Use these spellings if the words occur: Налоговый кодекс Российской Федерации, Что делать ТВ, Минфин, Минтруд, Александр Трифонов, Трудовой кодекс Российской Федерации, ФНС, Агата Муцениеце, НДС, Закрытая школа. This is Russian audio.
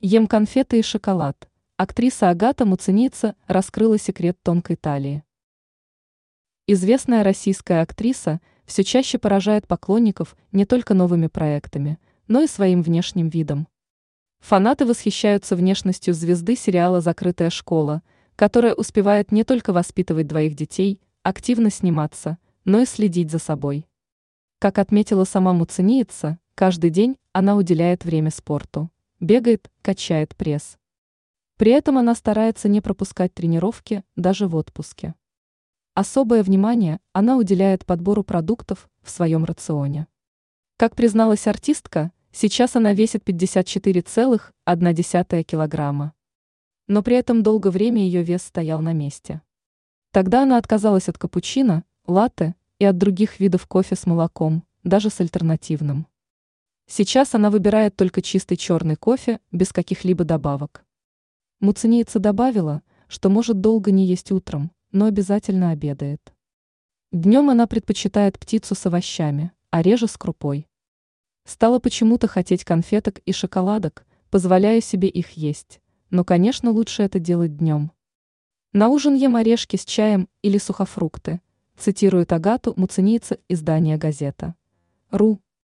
Ем конфеты и шоколад. Актриса Агата Муцениеце раскрыла секрет тонкой талии. Известная российская актриса все чаще поражает поклонников не только новыми проектами, но и своим внешним видом. Фанаты восхищаются внешностью звезды сериала «Закрытая школа», которая успевает не только воспитывать двоих детей, активно сниматься, но и следить за собой. Как отметила сама Муцениеце, каждый день она уделяет время спорту. Бегает, качает пресс. При этом она старается не пропускать тренировки даже в отпуске. Особое внимание она уделяет подбору продуктов в своем рационе. Как призналась артистка, сейчас она весит 54,1 килограмма. Но при этом долгое время ее вес стоял на месте. Тогда она отказалась от капучино, латте и от других видов кофе с молоком, даже с альтернативным. Сейчас она выбирает только чистый черный кофе, без каких-либо добавок. Муцениеце добавила, что может долго не есть утром, но обязательно обедает. Днем она предпочитает птицу с овощами, а реже с крупой. Стала почему-то хотеть конфеток и шоколадок, позволяю себе их есть, но, конечно, лучше это делать днем. «На ужин ем орешки с чаем или сухофрукты», цитирует Агату Муцениеце издание «Газета.Ру».